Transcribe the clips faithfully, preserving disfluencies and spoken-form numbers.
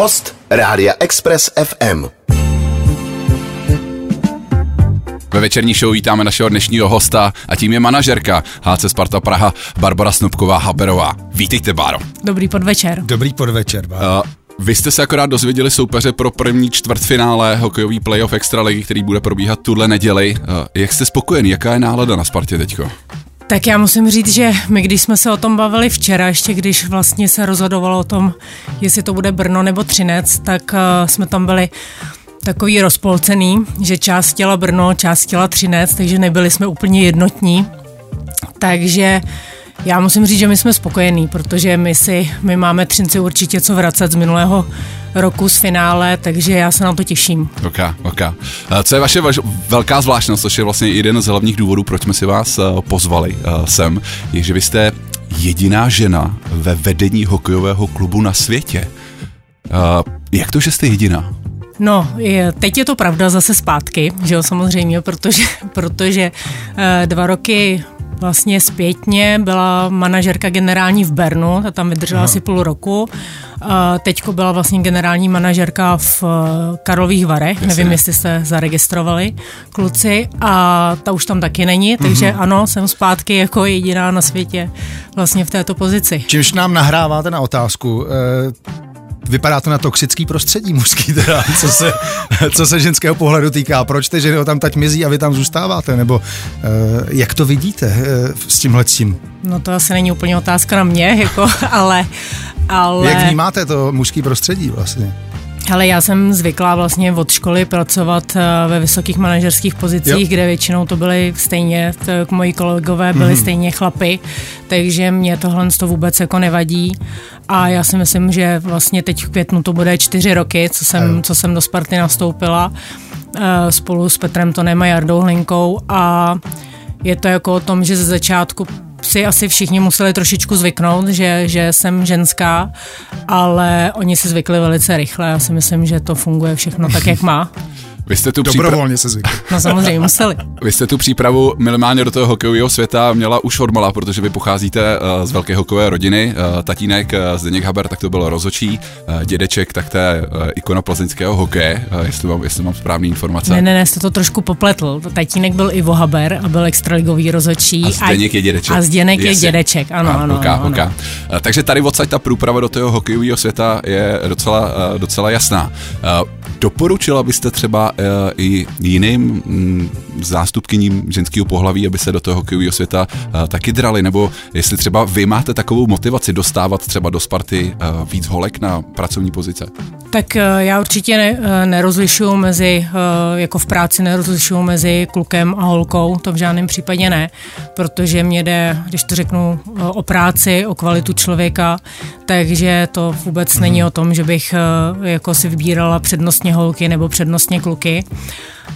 Host Rádia Express ef em. Ve večerní show vítáme našeho dnešního hosta a tím je manažerka há cé Sparta Praha Barbora Snopková Haberová. Vítejte, Báro. Dobrý podvečer. Dobrý podvečer, Báro. Uh, Vy jste se akorát dozvěděli soupeře pro první čtvrtfinále hokejový playoff extraligy, který bude probíhat tuhle neděli. Jak jste spokojený? Jaká je nálada na Spartě teďko? Tak já musím říct, že my, když jsme se o tom bavili včera, ještě když vlastně se rozhodovalo o tom, jestli to bude Brno nebo Třinec, tak jsme tam byli takový rozpolcený, že část chtěla Brno, část chtěla Třinec, takže nebyli jsme úplně jednotní. Takže já musím říct, že my jsme spokojení, protože my si, my máme Třinci určitě co vracet z minulého roku z finále, takže já se na to těším. Ok, ok. Co je vaše vaš- velká zvláštnost, což je vlastně jeden z hlavních důvodů, proč jsme si vás uh, pozvali uh, sem, je, že vy jste jediná žena ve vedení hokejového klubu na světě. Uh, jak to, že jste jediná? No, je, teď je to pravda zase zpátky, že jo, samozřejmě, protože, protože uh, dva roky vlastně zpětně byla manažerka generální v Bernu, ta tam vydržela asi půl roku. Teďko byla vlastně generální manažerka v Karlových Varech, nevím, ne. jestli se zaregistrovali kluci, a ta už tam taky není, takže mm-hmm. ano, jsem zpátky jako jediná na světě vlastně v této pozici. Čímž nám nahráváte na otázku, e- vypadá to na toxický prostředí mužský teda, co se, co se ženského pohledu týká. Proč ty ženy tam tak mizí a vy tam zůstáváte? Nebo eh, jak to vidíte eh, s tímhletím? No to asi není úplně otázka na mě, jako, ale, ale... Jak vnímáte to mužský prostředí vlastně? Ale já jsem zvyklá vlastně od školy pracovat ve vysokých manažerských pozicích, jo. kde většinou to byly stejně, to, moji kolegové byli mm-hmm. stejně chlapy, takže mě tohle to vůbec jako nevadí a já si myslím, že vlastně teď v květnu to bude čtyři roky, co jsem, co jsem do Sparty nastoupila spolu s Petrem Tonem a Jardou Hlinkou a je to jako o tom, že ze začátku si asi všichni museli trošičku zvyknout, že, že jsem ženská, ale oni si zvykli velice rychle. Já si myslím, že to funguje všechno tak, jak má. Vy jste tu Dobrovolně přípra... se zvykli. No samozřejmě museli. Vy jste tu přípravu minimálně do toho hokejového světa měla už odmala, protože vy pocházíte uh, z velké hokejové rodiny. Uh, tatínek uh, Zdeněk Haber, tak to byl rozhodčí. Uh, dědeček, tak to je uh, ikona plzeňského hokeje, uh, jestli mám, jestli mám správný informace. Ne, ne, ne, jste to trošku popletl. Tatínek byl Ivo Haber a byl extraligový rozhodčí. A Zdeněk a, je dědeček. A Zdeněk je dědeček, ano, ah, ano. Okay, ano, okay. ano. Uh, takže tady odsaď ta průprava do toho hokejového světa je docela, uh, docela jasná. Uh, doporučila byste třeba i jiným zástupkyním ženského pohlaví, aby se do toho hokejového světa taky drali, nebo jestli třeba vy máte takovou motivaci dostávat třeba do Sparty víc holek na pracovní pozice? Tak já určitě ne, nerozlišuju mezi, jako v práci nerozlišuju mezi klukem a holkou, to v žádném případě ne, protože mě jde, když to řeknu, o práci, o kvalitu člověka, takže to vůbec mm. není o tom, že bych jako si vybírala přednostně holky nebo přednostně kluky.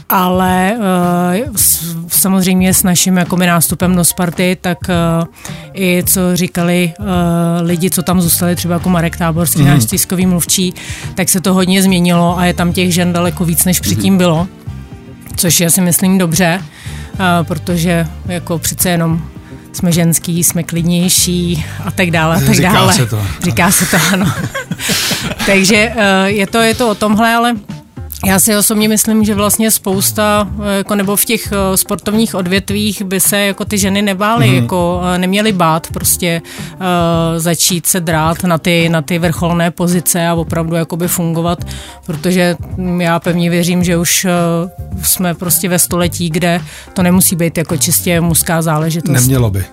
Ale uh, s, samozřejmě s naším jakoby, nástupem do Sparty, tak uh, i co říkali uh, lidi, co tam zůstali, třeba jako Marek Táborský, mm-hmm. náš tiskový mluvčí, tak se to hodně změnilo a je tam těch žen daleko víc, než předtím mm-hmm. bylo, což je si myslím dobře, uh, protože jako přece jenom jsme ženský, jsme klidnější a tak dále. A tak Říká dále. se to. Říká se to, ano. Takže uh, je, to, je to o tomhle, ale já si osobně myslím, že vlastně spousta, jako nebo v těch sportovních odvětvích by se jako ty ženy nebály, mm. jako neměly bát prostě uh, začít se drát na ty, na ty vrcholné pozice a opravdu jakoby fungovat, protože já pevně věřím, že už uh, jsme prostě ve století, kde to nemusí být jako čistě mužská záležitost. Nemělo by.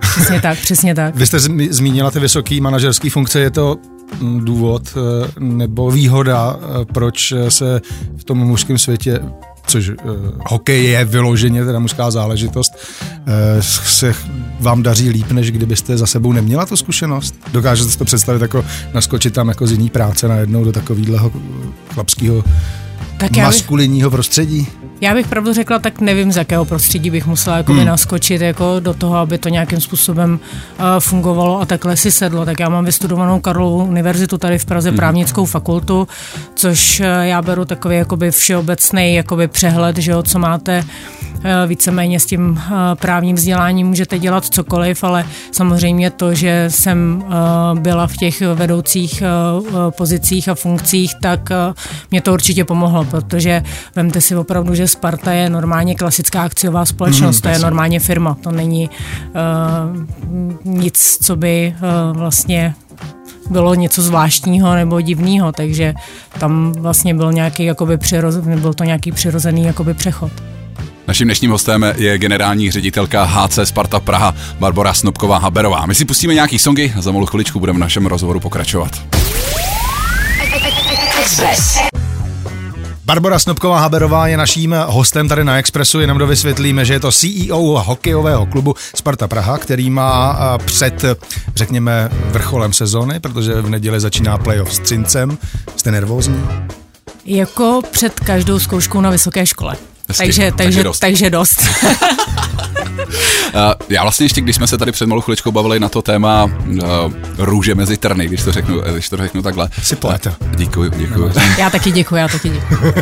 Přesně tak, přesně tak. Vy jste zmínila ty vysoké manažerské funkce, je to důvod nebo výhoda, proč se v tom mužském světě, což hokej je vyloženě teda mužská záležitost, se vám daří líp, než kdybyste za sebou neměla tu zkušenost? Dokážete si to představit, jako naskočit tam jako z jiný práce najednou do takovýhleho chlapského maskulinního prostředí? Já bych pravdu řekla, tak nevím, z jakého prostředí bych musela jako hmm. naskočit jako do toho, aby to nějakým způsobem uh, fungovalo a takhle si sedlo. Tak já mám vystudovanou Karlovu univerzitu tady v Praze, hmm. právnickou fakultu, což uh, já beru takový jakoby všeobecný jakoby přehled, že jo, co máte uh, víceméně s tím uh, právním vzděláním, můžete dělat cokoliv, ale samozřejmě to, že jsem uh, byla v těch vedoucích uh, pozicích a funkcích, tak uh, mě to určitě pomohlo, protože vemte si opravdu, že Sparta je normálně klasická akciová společnost, mm, to je normálně firma, to není uh, nic, co by uh, vlastně bylo něco zvláštního nebo divného, takže tam vlastně byl nějaký jakoby přirozený, byl to nějaký přirozený jakoby přechod. Naším dnešním hostem je generální ředitelka H C Sparta Praha Barbora Snopková Haberová. My si pustíme nějaký songy a za malou chviličku budeme v našem rozhovoru pokračovat. Barbora Snopková Haberová je naším hostem tady na Expressu, jenom dovysvětlíme, že je to C E O hokejového klubu Sparta Praha, který má před, řekněme, vrcholem sezóny, protože v neděli začíná playoff s Třincem. Jste nervózní? Jako před každou zkouškou na vysoké škole. Hezky, takže, takže, takže dost. Takže dost. Já vlastně ještě, když jsme se tady před malou chviličkou bavili na to téma uh, růže mezi trny, když to řeknu, když to řeknu takhle. Si poeta. Děkuju, děkuju. Já taky děkuju, já taky děkuju.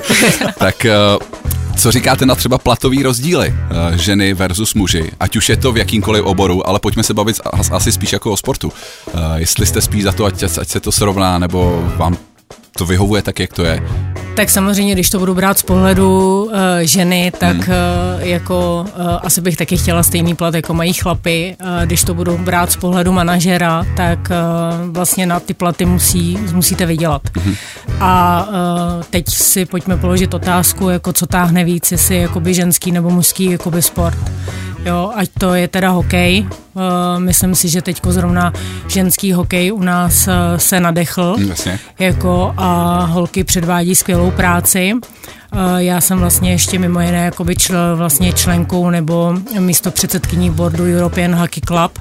Tak uh, co říkáte na třeba platový rozdíly uh, ženy versus muži, ať už je to v jakýmkoliv oboru, ale pojďme se bavit as, asi spíš jako o sportu. Uh, jestli jste spíš za to, ať, ať se to srovná, nebo vám to vyhovuje tak, jak to je. Tak samozřejmě, když to budu brát z pohledu uh, ženy, tak hmm. uh, jako uh, asi bych taky chtěla stejný plat, jako mají chlapy. Uh, když to budu brát z pohledu manažera, tak uh, vlastně na ty platy musí, musíte vydělat. Hmm. A uh, teď si pojďme položit otázku, jako co táhne víc, jestli jakoby ženský nebo mužský jakoby sport. Jo, ať to je teda hokej. Uh, myslím si, že teďko zrovna ženský hokej u nás uh, se nadechl. Vlastně. Jako a holky předvádí skvělou práci. Uh, já jsem vlastně ještě mimo jiné jakoby čl, vlastně členkou nebo místo předsedkyní boardu European Hockey Club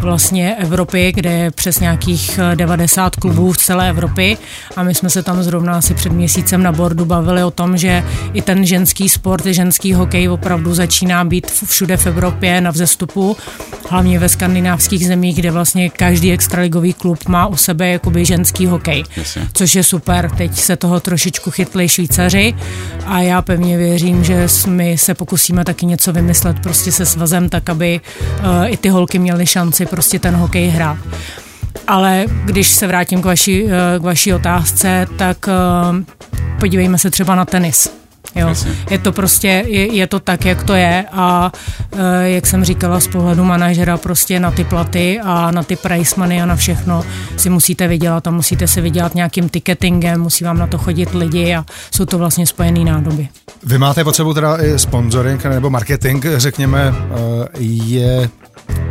vlastně Evropy, kde je přes nějakých devadesát klubů v celé Evropě a my jsme se tam zrovna asi před měsícem na boardu bavili o tom, že i ten ženský sport, i ženský hokej opravdu začíná být všude v Evropě na vzestupu, hlavně ve skandinávských zemích, kde vlastně každý extraligový klub má u sebe jakoby ženský hokej, což je super. Teď se toho trošičku chytli Švýcaři a já pevně věřím, že my se pokusíme taky něco vymyslet prostě se svazem, tak aby uh, i ty holky měly šanci prostě ten hokej hrát. Ale když se vrátím k vaší, uh, k vaší otázce, tak uh, podívejme se třeba na tenis. Jo. Je to prostě, je, je to tak, jak to je a e, jak jsem říkala z pohledu manažera, prostě na ty platy a na ty price money a na všechno si musíte vydělat a musíte si vydělat nějakým ticketingem, musí vám na to chodit lidi a jsou to vlastně spojený nádoby. Vy máte pod sebou teda i sponsoring nebo marketing, řekněme, je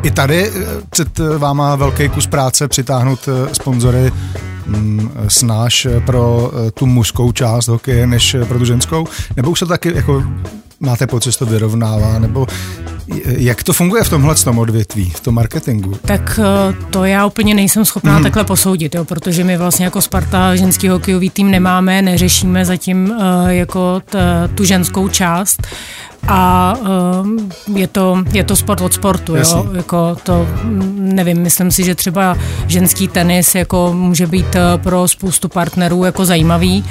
i tady před váma velký kus práce přitáhnout sponzory snáš pro tu mužskou část hokeje než pro tu ženskou? Nebo už se taky jako máte pocit, že to vyrovnává? Nebo jak to funguje v tomhle tom odvětví, v tom marketingu? Tak to já úplně nejsem schopná mm. takhle posoudit, jo, protože my vlastně jako Sparta ženský hokejový tým nemáme, neřešíme zatím jako t, tu ženskou část a je to, je to sport od sportu, jo, jako to nevím, myslím si, že třeba ženský tenis jako může být pro spoustu partnerů jako zajímavý,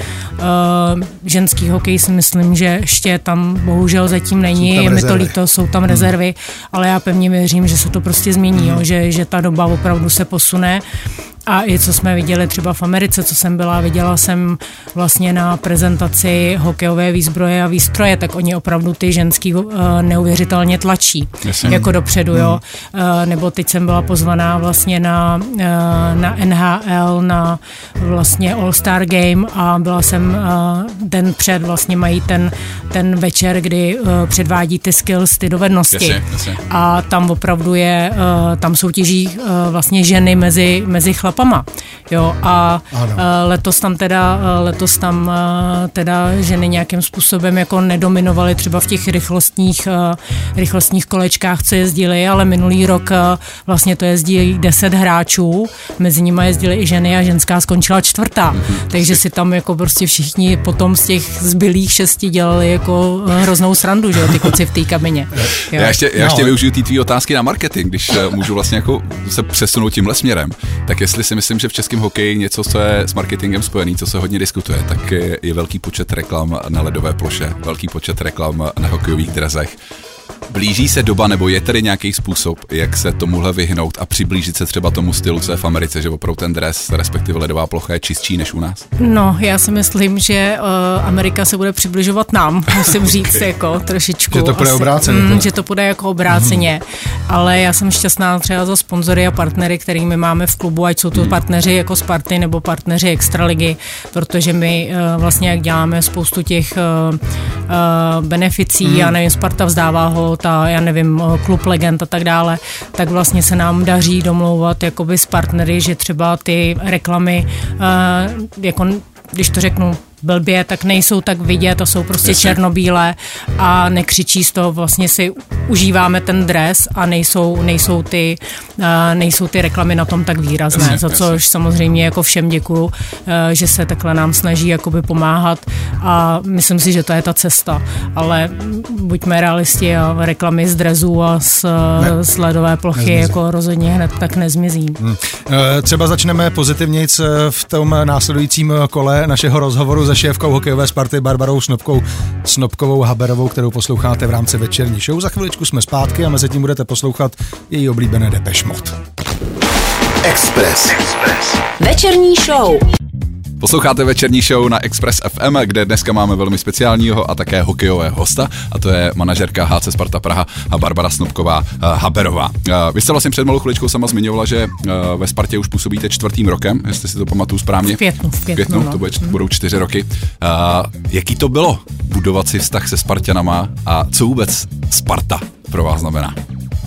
ženský hokej si myslím, že ještě tam bohužel zatím není, je mi to líto, jsou tam rezervy. Rezervy, ale já pevně věřím, že se to prostě změní, jo, že, že ta doba opravdu se posune. A i co jsme viděli třeba v Americe, co jsem byla, viděla jsem vlastně na prezentaci hokejové výzbroje a výstroje, tak oni opravdu ty ženský uh, neuvěřitelně tlačí, jsem... jako dopředu, jo. Uh, nebo teď jsem byla pozvaná vlastně na, uh, na N H L, na vlastně All-Star Game a byla jsem uh, den před, vlastně mají ten, ten večer, kdy uh, předvádí ty skills, ty dovednosti. Jsem... A tam opravdu je, uh, tam soutěží uh, vlastně ženy mezi, mezi chlapy chlapama. Jo, a ano. letos tam teda letos tam teda ženy nějakým způsobem jako nedominovaly třeba v těch rychlostních rychlostních kolečkách, co jezdili, ale minulý rok vlastně to jezdí deset hráčů, mezi nimi jezdili i ženy a ženská skončila čtvrtá. Mm-hmm. Takže si tam jako prostě všichni potom z těch zbylých šesti dělali jako hroznou srandu, že jo, ty kluci v té kabině. Jo. Já ještě, já ještě no. využiju ty tvý otázky na marketing, když můžu vlastně jako se přesunout tímhle směrem. Tak jestli si myslím, že v českém hokeji něco, co je s marketingem spojený, co se hodně diskutuje, tak je velký počet reklam na ledové ploše, velký počet reklam na hokejových dresech. Blíží se doba, nebo je tady nějaký způsob, jak se tomuhle vyhnout a přiblížit se třeba tomu stylu, co je v Americe, že opravdu ten dres, respektive ledová plocha je čistší než u nás? No, já si myslím, že uh, Amerika se bude přibližovat nám, musím říct, okay. jako trošičku. Že to bude asi, obráceně. Mm, že to bude jako obráceně, mm. ale já jsem šťastná třeba za sponzory a partnery, kterými máme v klubu, ať jsou to mm. partneři jako Sparty nebo partneři Extraligy, protože my uh, vlastně jak děláme spoustu těch uh, uh, beneficí, mm. já nevím, Sparta vzdává ho, ta, já nevím, klub legend a tak dále, tak vlastně se nám daří domlouvat jakoby s partnery, že třeba ty reklamy, uh, jako, když to řeknu, blbě, tak nejsou tak vidět a jsou prostě Jasně. černobílé a nekřičí z toho, vlastně si užíváme ten dres a nejsou, nejsou, ty, uh, nejsou ty reklamy na tom tak výrazné, Jasně. za což Jasně. samozřejmě jako všem děkuju, uh, že se takhle nám snaží jakoby pomáhat a myslím si, že to je ta cesta, ale buďme realisti a reklamy z dresu a z, z ledové plochy nezmizí. Jako rozhodně hned tak nezmizí. Hmm. Třeba začneme pozitivnějc v tom následujícím kole našeho rozhovoru se šéfkou hokejové Sparty Barbarou Snopkou, Snopkovou Haberovou, kterou posloucháte v rámci večerní show. Za chviličku jsme zpátky a mezi tím budete poslouchat její oblíbené Depeche Mode. Express. Express. Večerní show. Posloucháte večerní show na Express F M, kde dneska máme velmi speciálního a také hokejového hosta, a to je manažerka H C. Sparta Praha a Barbora Snopková Haberová. Vy jste vlastně před malou chviličkou sama zmiňovala, že ve Spartě už působíte čtvrtým rokem, jestli si to pamatuju správně. V květnu. V květnu, v květnu no. To bude, budou čtyři roky. Jaký to bylo budovat si vztah se Sparťanama a co vůbec Sparta pro vás znamená?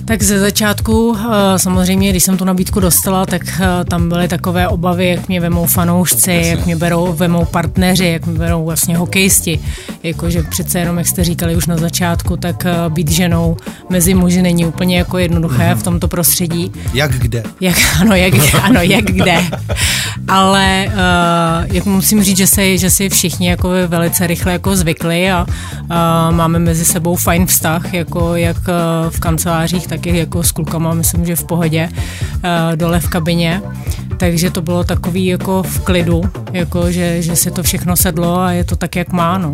Tak ze začátku, samozřejmě, když jsem tu nabídku dostala, tak tam byly takové obavy, jak mě vemou fanoušci, Jasně. jak mě berou, vemou partneři, jak mě berou vlastně hokejisti. Jakože přece jenom, jak jste říkali už na začátku, tak být ženou mezi muži není úplně jako jednoduché mm-hmm. v tomto prostředí. Jak kde? Jak, ano, jak, ano, jak kde. Ale uh, jak musím říct, že, se, že si všichni jako velice rychle jako zvykli a uh, máme mezi sebou fajn vztah, jako jak uh, v kancelářích, tak i jako s klukama, myslím, že v pohodě, uh, dole v kabině. Takže to bylo takový jako v klidu, jako že, že se to všechno sedlo a je to tak, jak má, no.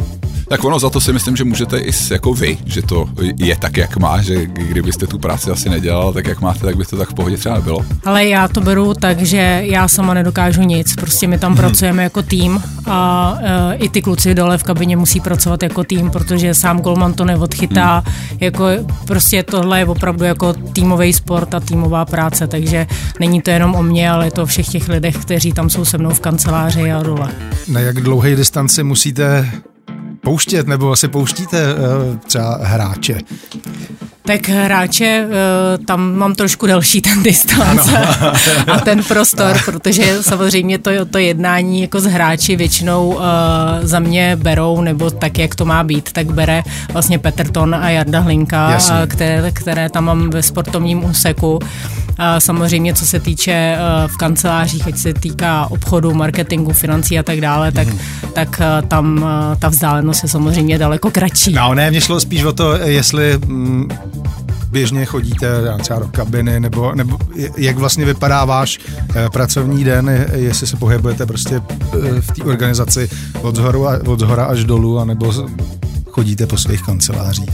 Tak ono, za to si myslím, že můžete i jako vy, že to je tak, jak má, že kdybyste tu práci asi nedělal, tak jak máte, tak by to tak v pohodě třeba nebylo. Ale já to beru tak, že já sama nedokážu nic, prostě my tam hmm. pracujeme jako tým a e, i ty kluci dole v kabině musí pracovat jako tým, protože sám golman to neodchytá, hmm. jako prostě tohle je opravdu jako týmový sport a týmová práce, takže není to jenom o mně, ale je to o všech těch lidech, kteří tam jsou se mnou v kanceláři a dole. Na jak dlouhé distanci musíte pouštět, nebo si pouštíte třeba hráče? Tak hráče, tam mám trošku delší ten distanc no. a ten prostor, protože samozřejmě to, to jednání jako s hráči většinou uh, za mě berou, nebo tak, jak to má být, tak bere vlastně Petr Ton a Jarda Hlinka, které, které tam mám ve sportovním úseku. A samozřejmě, co se týče uh, v kancelářích, ať se týká obchodu, marketingu, financí a tak dále, tak, mm. tak uh, tam uh, ta vzdálenost je samozřejmě daleko kratší. No ne, mě šlo spíš o to, jestli mm, běžně chodíte třeba do kabiny, nebo, nebo jak vlastně vypadá váš uh, pracovní den, jestli se pohybujete prostě uh, v té organizaci od zhoru a, od zhora až dolů, anebo chodíte po svých kancelářích.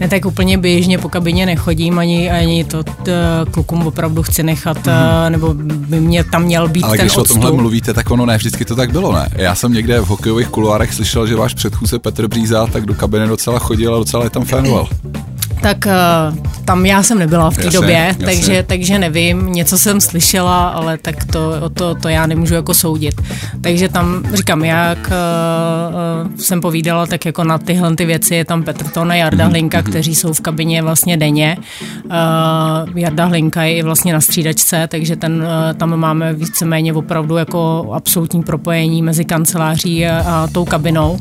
Ne, tak úplně běžně po kabině nechodím, ani, ani to t, klukům opravdu chci nechat, mm. nebo by mě tam měl být ale ten odstup. Ale když o tomhle mluvíte, tak ono ne, vždycky to tak bylo, ne? Já jsem někde v hokejových kuloárech slyšel, že váš předchůdce Petr Bříza tak do kabiny docela chodil a docela je tam fénoval. tak tam já jsem nebyla v té jasně, době, jasně. Takže, takže nevím, něco jsem slyšela, ale tak to, to, to já nemůžu jako soudit. Takže tam říkám, jak uh, jsem povídala, tak jako na tyhle ty věci je tam Petr Ton a Jarda Hlinka, kteří jsou v kabině vlastně denně. Uh, Jarda Hlinka je vlastně na střídačce, takže ten, uh, tam máme víceméně opravdu jako absolutní propojení mezi kanceláří a, a tou kabinou,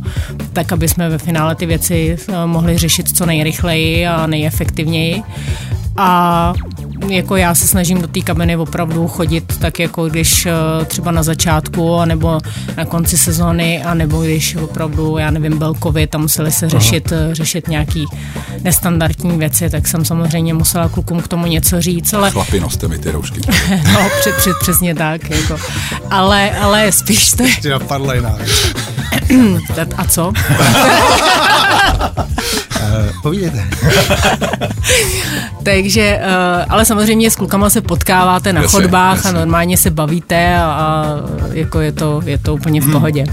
tak aby jsme ve finále ty věci uh, mohli řešit co nejrychleji a nejefektivněji. A jako já se snažím do té kabiny opravdu chodit tak jako když třeba na začátku nebo na konci sezóny a nebo když opravdu, já nevím, byl covid a museli se řešit, řešit nějaký nestandardní věci, tak jsem samozřejmě musela klukům k tomu něco říct, ale... Chlapi, noste mi ty roušky. No, před, před, přesně tak, jako. Ale, ale spíš to je... Ještě napadla jiná. A co? Povídejte. Takže, ale samozřejmě s klukama se potkáváte na jasně, chodbách jasně. A normálně se bavíte a, a jako je to, je to úplně v pohodě.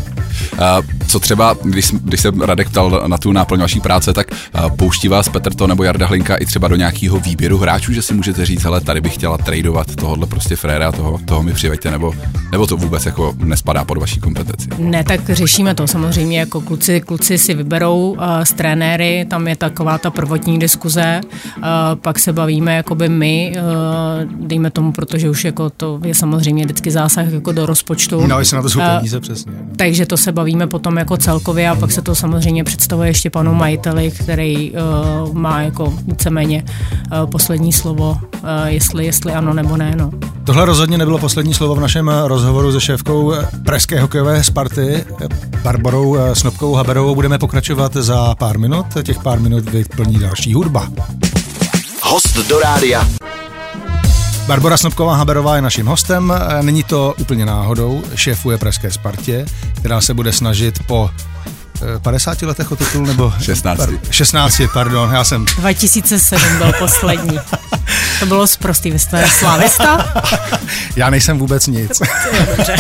A co třeba, když, když se Radek ptal na tu náplň vaší práce, tak pouští vás Petr Ton nebo Jarda Hlinka i třeba do nějakého výběru hráčů, že si můžete říct, hele, tady bych chtěla tradovat tohohle prostě fréra, toho, toho mi přiveďte, nebo, nebo to vůbec jako nespadá pod vaší kompetenci? Ne, tak řešíme to samozřejmě, jako kluci, kluci si vyberou s trenéry, tam je taková ta prvotní diskuze, pak se bavíme jakoby my, dejme tomu, protože už jako to je samozřejmě vždycky zásah jako do rozpočtu. No, jestli na to jsou peníze, přesně. Takže to se bavíme potom jako celkově a pak se to samozřejmě představuje ještě panu majiteli, který uh, má jako víceméně uh, poslední slovo, uh, jestli, jestli ano nebo ne. No. Tohle rozhodně nebylo poslední slovo v našem rozhovoru se šéfkou pražské hokejové Sparty Barborou Snopkovou Haberovou. Budeme pokračovat za pár minut, těch pár minut vyplní další hudba. Host do rádia. Barbora Snopková Haberová je naším hostem. Není to úplně náhodou, šéfuje pražské Spartě, která se bude snažit po padesáti letech o titul, nebo... šestnácti. Par, šestnácti, pardon, já jsem... dva tisíce sedm byl poslední. To bylo zprostý, vy jste slávista? Já nejsem vůbec nic. Dobře.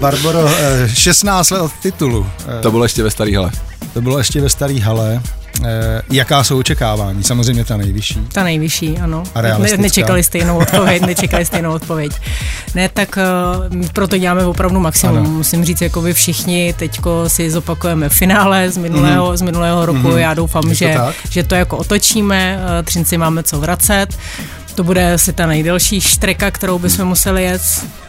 Barboro, šestnáct let od titulu. To bylo ještě ve starý hale. To bylo ještě ve starý hale. Jaká jsou očekávání? Samozřejmě ta nejvyšší. Ta nejvyšší, ano. A realistická. Ne, nečekali stejnou odpověď, nečekali stejnou odpověď. Ne, tak uh, proto děláme opravdu maximum. Ano. Musím říct, jako vy všichni, teďko si zopakujeme finále z minulého, mm. z minulého roku. Mm. Já doufám, že to, že to jako otočíme, Třinci máme co vracet. To bude asi ta nejdelší štreka, kterou bychom museli jet.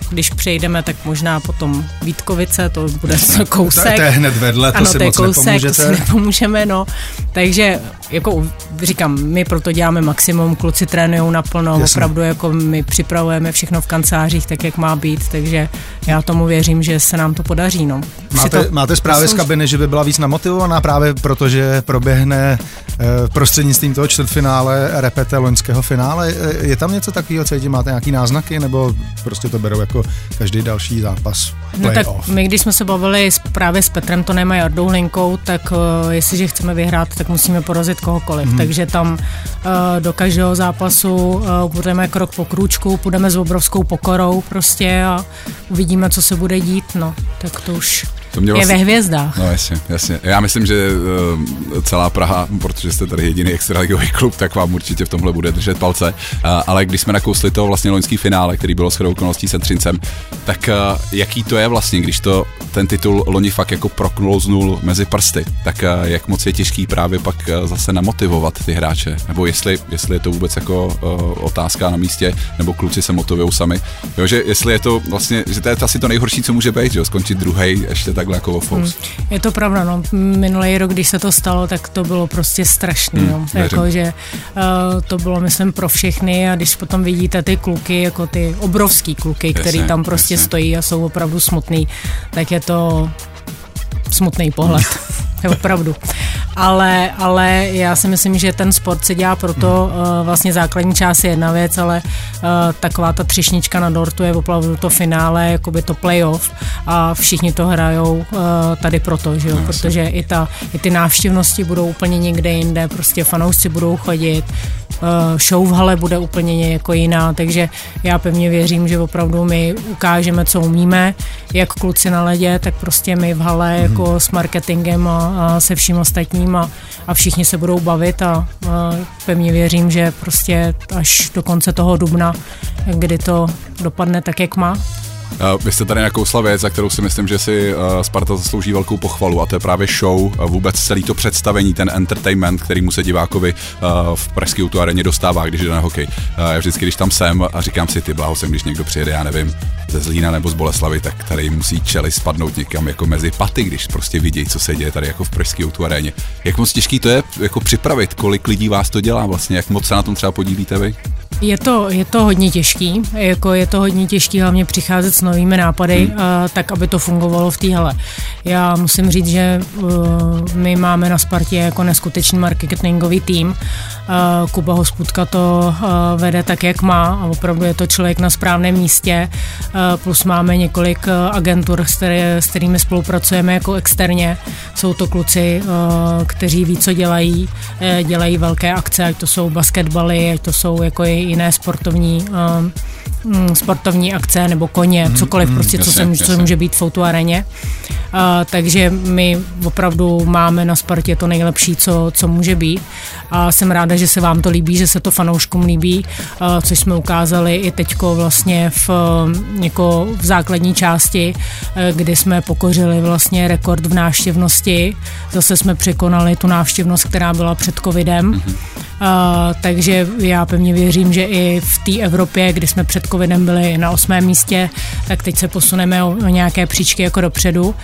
Když přejdeme, tak možná potom Vítkovice, to bude kousek. To je hned vedle, to ano, si to moc kousek, nepomůžete. Ano, to si nepomůžeme, no. Takže, jako říkám, my proto děláme maximum, kluci trénujou naplno, jasně. Opravdu jako my připravujeme všechno v kancelářích tak, jak má být, takže já tomu věřím, že se nám to podaří, no. Máte, to, máte zprávy z kabiny, že by byla víc namotivovaná právě proto, že proběhne e, prostřednictvím toho čtvrtfinále repete loňského finále. E, je tam něco takového, cítí, máte nějaký náznaky, nebo prostě to berou jako každý další zápas playoff? No tak my, když jsme se bavili právě s Petrem Tonem a Jardou Hlinkou, tak uh, jestliže chceme vyhrát, tak musíme porazit kohokoliv. Mm-hmm. Takže tam uh, do každého zápasu uh, budeme krok po krůčku, půjdeme s obrovskou pokorou prostě a uvidíme, co se bude dít. No, tak to už... To mě vlastně, je ve hvězdách. No jasně, jasně. Já myslím, že uh, celá Praha, protože jste tady jediný extraligový klub, tak vám určitě v tomhle bude držet palce. Uh, ale když jsme nakousli to vlastně loňský finále, který bylo shodou okolností se Třincem, tak uh, jaký to je vlastně, když to ten titul loni fakt jako proknul z nul mezi prsty, tak uh, jak moc je těžký právě pak uh, zase namotivovat ty hráče, nebo jestli, jestli je to vůbec jako uh, otázka na místě, nebo kluci se motivujou sami. Jo, že jestli je to vlastně, že to je asi to nejhorší, co může být, že jo, skončit druhej ještě tak jako hmm. Je to pravda, no. Minulý rok, když se to stalo, tak to bylo prostě strašný, hmm, no. Jako, že uh, to bylo, myslím, pro všechny a když potom vidíte ty kluky, jako ty obrovský kluky, jasně, který tam prostě jasně. stojí a jsou opravdu smutný, tak je to smutný pohled. Opravdu. Ale, ale já si myslím, že ten sport se dělá proto, hmm. uh, vlastně základní část je jedna věc, ale uh, taková ta třešnička na dortu je opravdu to finále, jakoby to playoff a všichni to hrajou uh, tady proto, že jo, protože i, ta, i ty návštěvnosti budou úplně někde jinde, prostě fanoušci budou chodit, show v hale bude úplně jako jiná, takže já pevně věřím, že opravdu my ukážeme, co umíme, jak kluci na ledě, tak prostě my v hale mm-hmm. jako s marketingem a, a se vším ostatním a, a všichni se budou bavit a, a pevně věřím, že prostě až do konce toho dubna, kdy to dopadne tak, jak má. Vy jste tady nakousla věc, za kterou si myslím, že si Sparta zaslouží velkou pochvalu, a to je právě show, vůbec celý to představení, ten entertainment, který mu se divákovi v Pražské O dva aréně dostává, když jde na hokej. Já vždycky, když tam jsem a říkám si, ty bláho jsem, když někdo přijede, já nevím, ze Zlína nebo z Boleslavy, tak tady musí čeli spadnout někam jako mezi paty, když prostě vidí, co se děje tady jako v Pražské O dva aréně. Jak moc těžký to je jako připravit, kolik lidí vás to dělá vlastně, jak moc se na tom třeba podílíte vy? Je to, je to hodně těžký, jako je to hodně těžký hlavně přicházet s novými nápady, hmm. a, tak aby to fungovalo v té hale. Já musím říct, že uh, my máme na Spartě jako neskutečný marketingový tým. Uh, Kuba Hosputka to uh, vede tak, jak má, a opravdu je to člověk na správném místě. Uh, plus máme několik uh, agentur, které, s kterými spolupracujeme jako externě. Jsou to kluci, uh, kteří ví, co dělají, uh, dělají velké akce, ať to jsou basketbaly, ať to jsou jako jiné sportovní uh, sportovní akce nebo koně, cokoliv, mm, prostě, jasný, co, se, co může být v O dva aréně. Uh, takže my opravdu máme na Spartě to nejlepší, co, co může být. A jsem ráda, že se vám to líbí, že se to fanouškům líbí, uh, což jsme ukázali i teďko vlastně v, jako v základní části, uh, kdy jsme pokořili vlastně rekord v návštěvnosti. Zase jsme překonali tu návštěvnost, která byla před covidem. Mm-hmm. Uh, takže já pevně věřím, že i v té Evropě, kdy jsme před covidem byli na osmém místě, tak teď se posuneme o, o nějaké příčky jako dopředu.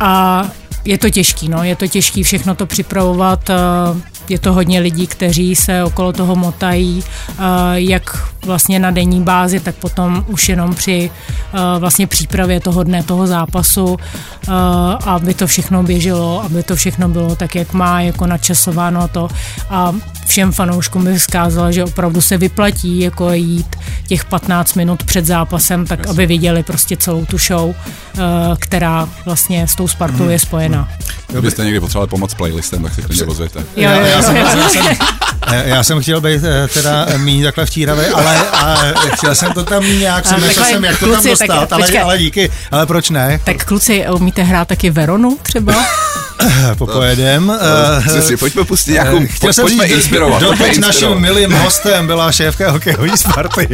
A je to těžký, no, je to těžký všechno to připravovat, uh, je to hodně lidí, kteří se okolo toho motají, uh, jak vlastně na denní bázi, tak potom už jenom při uh, vlastně přípravě toho dne, toho zápasu, uh, aby to všechno běželo, aby to všechno bylo tak, jak má, jako načasováno to. A všem fanouškům bych vzkázala, že opravdu se vyplatí jako jít těch patnáct minut před zápasem, tak aby viděli prostě celou tu show, uh, která vlastně s tou Spartou mm-hmm. je spojená. Kdybyste někdy potřebovali pomoc s playlistem, tak si klidně pozvěte. Já, já, já, jsem, já, jsem, já jsem chtěl být teda méně takhle vtíravý, ale a chtěl jsem to tam nějak, jsem nešel jsem, jak to kluci, tam dostat, tak, ale, ale díky, ale proč ne? Tak kluci, umíte hrát taky Veronu třeba? Popojedem. No, si, pojďme pustit nějakou, chtěl pojď, pojďme říct, inspirovat. Doteď naším milým hostem byla šéfka hokejové Sparty,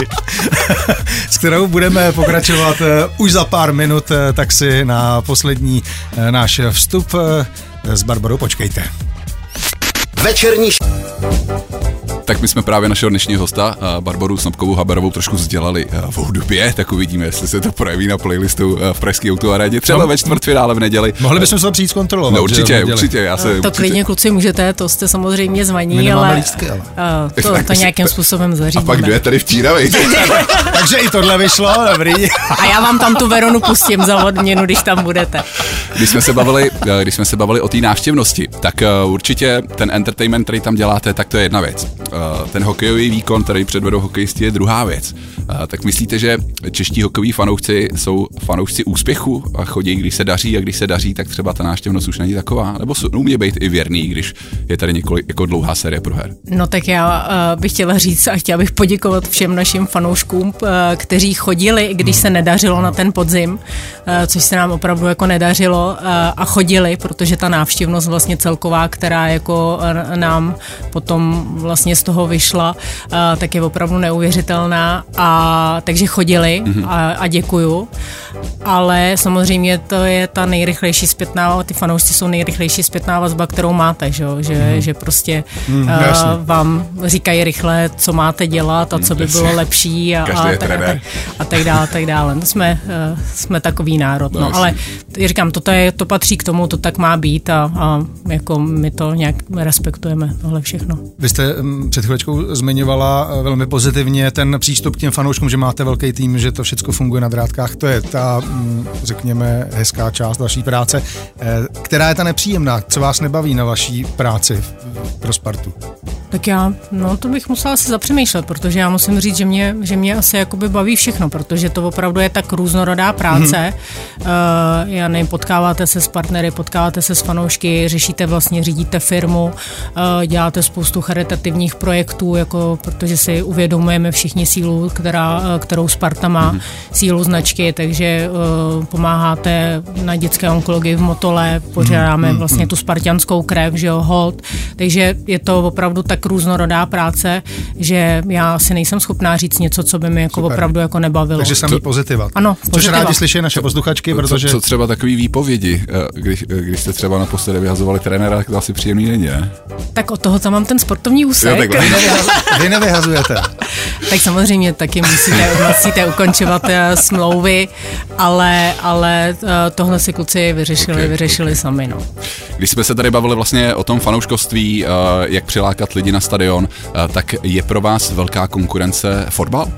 s kterou budeme pokračovat už za pár minut, tak si na poslední náš vstup s Barbarou počkejte. Večerní š... Tak my jsme právě našeho dnešního hosta, Barboru Snopkovou Haberovou, trošku vzdělali v hudbě, tak uvidíme, jestli se to projeví na playlistu v Pražské O dva aréně, třeba ve čtvrtfinále v neděli. Mohli bychom se to přijít zkontrolovat. No určitě, určitě. Já se, to určitě. Klidně kluci můžete, to jste samozřejmě zvaní, ale, lístky, ale. Uh, to, to nějakým způsobem zařídíme. A pak kdo je tady vtíravej. Takže i tohle vyšlo, dobrý. A já vám tam tu Veronu pustím za odměnu, když tam budete. Když jsme se bavili, když jsme se bavili o té návštěvnosti, tak určitě ten entertainment, který tam děláte, tak to je jedna věc. Ten hokejový výkon, který předvedou hokejisti, je druhá věc. Tak myslíte, že čeští hokejoví fanoušci jsou fanoušci úspěchu a chodí, když se daří, a když se daří, tak třeba ta návštěvnost už není taková? Nebo umí být i věrný, když je tady několik jako dlouhá série proher? No tak já uh, bych chtěla říct a chtěla bych poděkovat všem našim fanouškům, uh, kteří chodili, když hmm. se nedařilo na ten podzim, uh, což se nám opravdu jako nedařilo, uh, a chodili, protože ta návštěvnost vlastně celková, která jako uh, nám potom vlastně z toho vyšla, a, tak je opravdu neuvěřitelná, a takže chodili a, a děkuju. Ale samozřejmě to je ta nejrychlejší zpětná, ty fanoušci jsou nejrychlejší zpětná vazba, kterou máte, že, že, mm. že prostě mm, a, vám říkají rychle, co máte dělat a co by bylo lepší a, a, tak, a, tak, a tak dále, tak dále. No, jsme, jsme takový národ, no, ale říkám, to, je, to patří k tomu, to tak má být, a, a jako my to nějak respektujeme, tohle všechno. Vy jste před chvílečkou zmiňovala velmi pozitivně ten přístup k těm fanouškům, že máte velký tým, že to všechno funguje na drátkách. To je ta, řekněme, hezká část vaší práce. Která je ta nepříjemná? Co vás nebaví na vaší práci pro Spartu? Tak já, no to bych musela asi zapřemýšlet, protože já musím říct, že mě, že mě asi jakoby baví všechno, protože to opravdu je tak různorodá práce. Hmm. Uh, já nevím, potkáváte se s partnery, potkáváte se s fanoušky, řešíte vlastně, řídíte firmu, uh, děláte spoustu charitativních projektů, jako, protože si uvědomujeme všichni sílu, která, kterou Sparta má, hmm. sílu značky, takže uh, pomáháte na dětské onkologii v Motole, pořádáme hmm. vlastně tu spartianskou krev, že jo, hold, takže je to opravdu tak různorodá práce, že já si nejsem schopná říct něco, co by mi jako Super. opravdu jako nebavilo. Takže samý pozitiva. Ano, pozitiva. Což rádi slyší naše posluchačky, protože... Co, co třeba takový výpovědi, když, když jste třeba naposledy vyhazovali trenéra, to asi příjemný není, ne? Tak od toho tam mám ten sportovní úsek. Jo, vy nevyhazujete. Tak samozřejmě taky musíte, musíte ukončovat smlouvy, ale, ale tohle si kluci vyřešili, okay, vyřešili okay. sami. No. Když jsme se tady bavili vlastně o tom fanouškovství, jak přilákat lidi na stadion, tak je pro vás velká konkurence fotbal?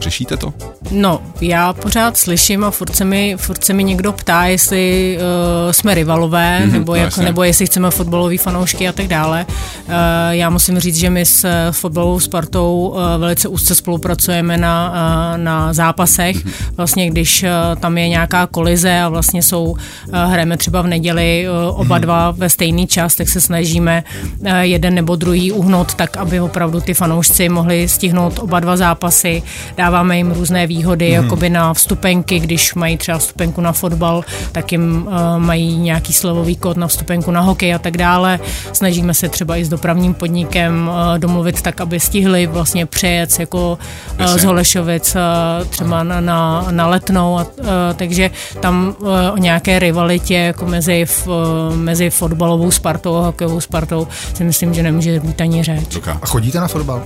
Řešíte to? No, já pořád slyším a furt se mi, furt se mi někdo ptá, jestli uh, jsme rivalové, mm-hmm, nebo, jak, nebo jestli chceme fotbalové fanoušky a tak dále. Uh, já musím říct, že my s fotbalovou Spartou uh, velice úzce spolupracujeme na, uh, na zápasech. Mm-hmm. Vlastně, když uh, tam je nějaká kolize a vlastně jsou, uh, hrajeme třeba v neděli uh, oba mm-hmm. dva ve stejný čas, tak se snažíme uh, jeden nebo druhý uhnout tak, aby opravdu ty fanoušci mohli stihnout oba dva zápasy. Dáváme jim různé výhody, hmm. jakoby na vstupenky, když mají třeba vstupenku na fotbal, tak jim uh, mají nějaký slovový kód na vstupenku na hokej a tak dále. Snažíme se třeba i s dopravním podnikem uh, domluvit tak, aby stihli vlastně přejec jako uh, z Holešovic uh, třeba na, na, na Letnou. A, uh, takže tam uh, o nějaké rivalitě jako mezi, uh, mezi fotbalovou Spartou a hokejovou Spartou si myslím, že nemůže být ani řeč. A chodíte na fotbal?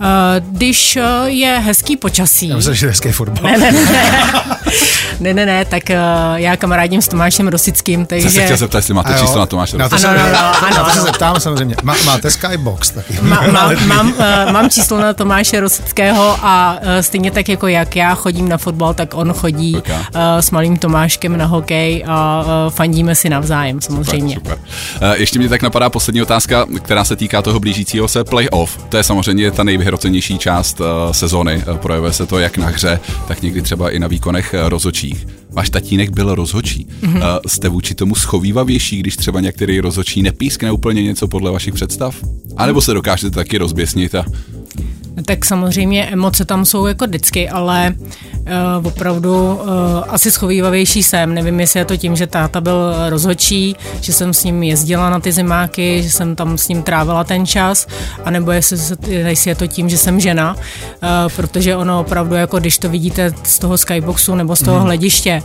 Uh, když uh, je hezký počasí. Já myslím, že hezký fotbal. Ne, ne, ne. ne, ne, ne, tak uh, já kamarádím s Tomášem Rosickým, takže... Jsem se chtěl zeptat, jestli máte jo, číslo na Tomáše Rosického. Ano, ano, ano. Já to se zeptám samozřejmě. Má, máte Skybox taky. Má, má, mám, uh, mám číslo na Tomáše Rosického a uh, stejně tak jako jak já chodím na fotbal, tak on chodí okay. uh, s malým Tomáškem na hokej a uh, fandíme si navzájem samozřejmě. Super, super. Uh, ještě mě tak napadá poslední otázka, která se týká toho blížícího se playoff. To je samozřejmě ta nejvyhrocenější část uh, sezony. Uh, projevuje se to jak na hře, tak někdy třeba i na výkonech uh, rozhodčích. Váš tatínek byl rozhodčí. Mm-hmm. Uh, jste vůči tomu schovývavější, když třeba některý rozhodčí nepískne úplně něco podle vašich představ? A nebo se dokážete taky rozběsnit a... Tak samozřejmě emoce tam jsou jako vždycky, ale uh, opravdu uh, asi schovývavější jsem. Nevím, jestli je to tím, že táta byl rozhodčí, že jsem s ním jezdila na ty zimáky, že jsem tam s ním trávila ten čas, anebo jestli, jestli je to tím, že jsem žena, uh, protože ono opravdu, jako když to vidíte z toho skyboxu nebo z toho mm. hlediště,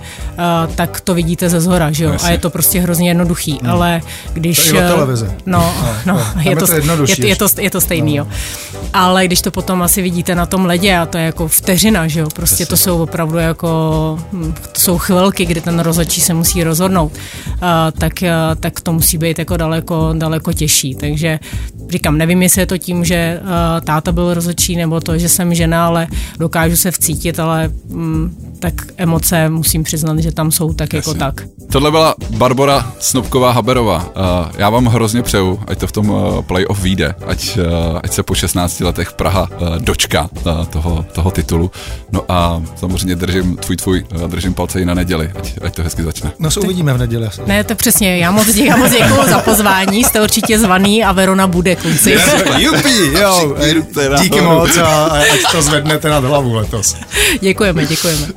uh, tak to vidíte ze zhora, že jo? A je to prostě hrozně jednoduchý, mm. ale když... To je o televize. No, no, no, no je, to, to je, je, to, je to stejný, no. Jo. Ale když to potom asi vidíte na tom ledě a to je jako vteřina, že jo, prostě to jsou opravdu jako, to jsou chvilky, kdy ten rozhodčí se musí rozhodnout, a, tak, a, tak to musí být jako daleko, daleko těžší, takže říkám, nevím, jestli je to tím, že a, táta byl rozhodčí, nebo to, že jsem žena, ale dokážu se vcítit, ale mm, tak emoce musím přiznat, že tam jsou tak Jasně. jako tak. Tohle byla Barbora Snopková Haberová. Já vám hrozně přeju, ať to v tom playoff vyjde, ať, ať se po šestnácti letech Praha dočká toho, toho titulu. No a samozřejmě držím tvůj, tvůj, držím palce i na neděli, ať, ať to hezky začne. No se uvidíme v neděli asi. Ne, to přesně, já moc děkuju za pozvání, jste určitě zvaný a Verona bude, kluci. Jupi, jo, díky moc a ať to zvednete nad hlavu letos. Děkujeme, děkujeme.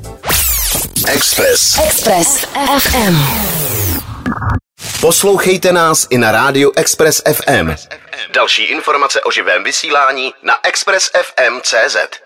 Express. Express ef em. Poslouchejte nás i na rádiu Express ef em. Další informace o živém vysílání na express ef em tečka cé zet.